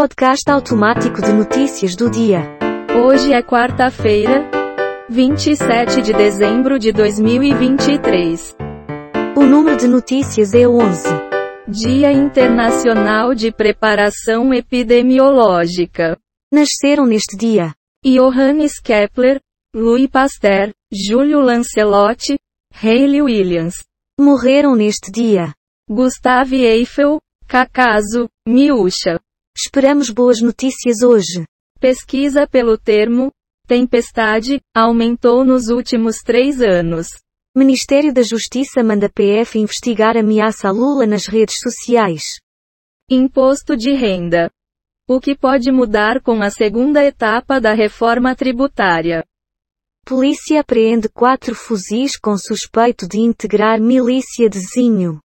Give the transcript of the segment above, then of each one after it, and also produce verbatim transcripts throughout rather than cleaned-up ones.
Podcast automático de notícias do dia. Hoje é quarta-feira, vinte e sete de dezembro de dois mil e vinte e três. O número de notícias é onze. Dia Internacional de Preparação Epidemiológica. Nasceram neste dia Johannes Kepler, Louis Pasteur, Júlio Lancelotti, Hayley Williams. Morreram neste dia Gustave Eiffel, Cacaso, Miúcha. Esperamos boas notícias hoje. Pesquisa pelo termo tempestade aumentou nos últimos três anos. Ministério da Justiça manda P F investigar ameaça a Lula nas redes sociais. Imposto de renda. O que pode mudar com a segunda etapa da reforma tributária? Polícia apreende quatro fuzis com suspeito de integrar milícia de Zinho.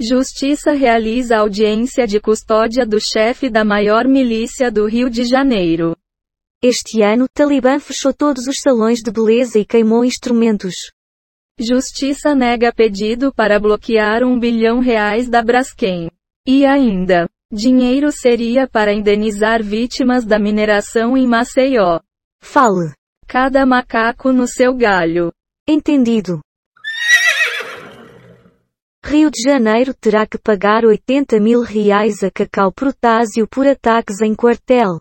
Justiça realiza audiência de custódia do chefe da maior milícia do Rio de Janeiro. Este ano, Talibã fechou todos os salões de beleza e queimou instrumentos. Justiça nega pedido para bloquear um bilhão reais da Braskem. E ainda, dinheiro seria para indenizar vítimas da mineração em Maceió. Fale. Cada macaco no seu galho. Entendido. Rio de Janeiro terá que pagar oitenta mil reais a Cacau Protásio por ataques em quartel.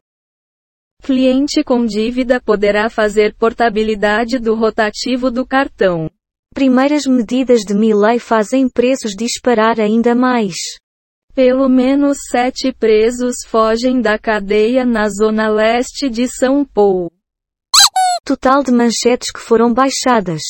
Cliente com dívida poderá fazer portabilidade do rotativo do cartão. Primeiras medidas de Milei fazem preços disparar ainda mais. Pelo menos sete presos fogem da cadeia na zona leste de São Paulo. Total de manchetes que foram baixadas: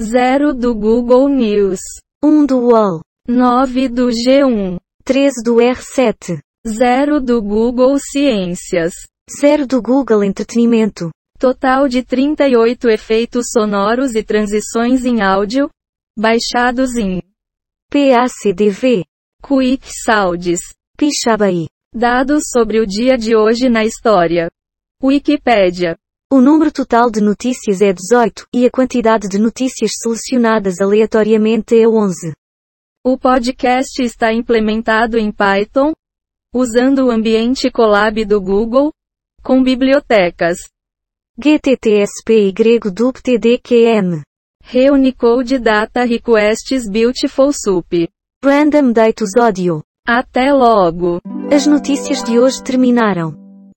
zero do Google News, um do U O L, nove do G um, treze do R sete, zero do Google Ciências, zero do Google Entretenimento. Total de trinta e oito efeitos sonoros e transições em áudio, baixados em P A C D V, Quick Sounds, Pixabay. Dados sobre o dia de hoje na história. Wikipedia. O número total de notícias é dezoito, e a quantidade de notícias selecionadas aleatoriamente é onze. O podcast está implementado em Python, usando o ambiente Colab do Google, com bibliotecas G T T S P Y D U B T D Q M. Reunicode Data Requests Beautiful Soup. Random Datus Audio. Até logo. As notícias de hoje terminaram.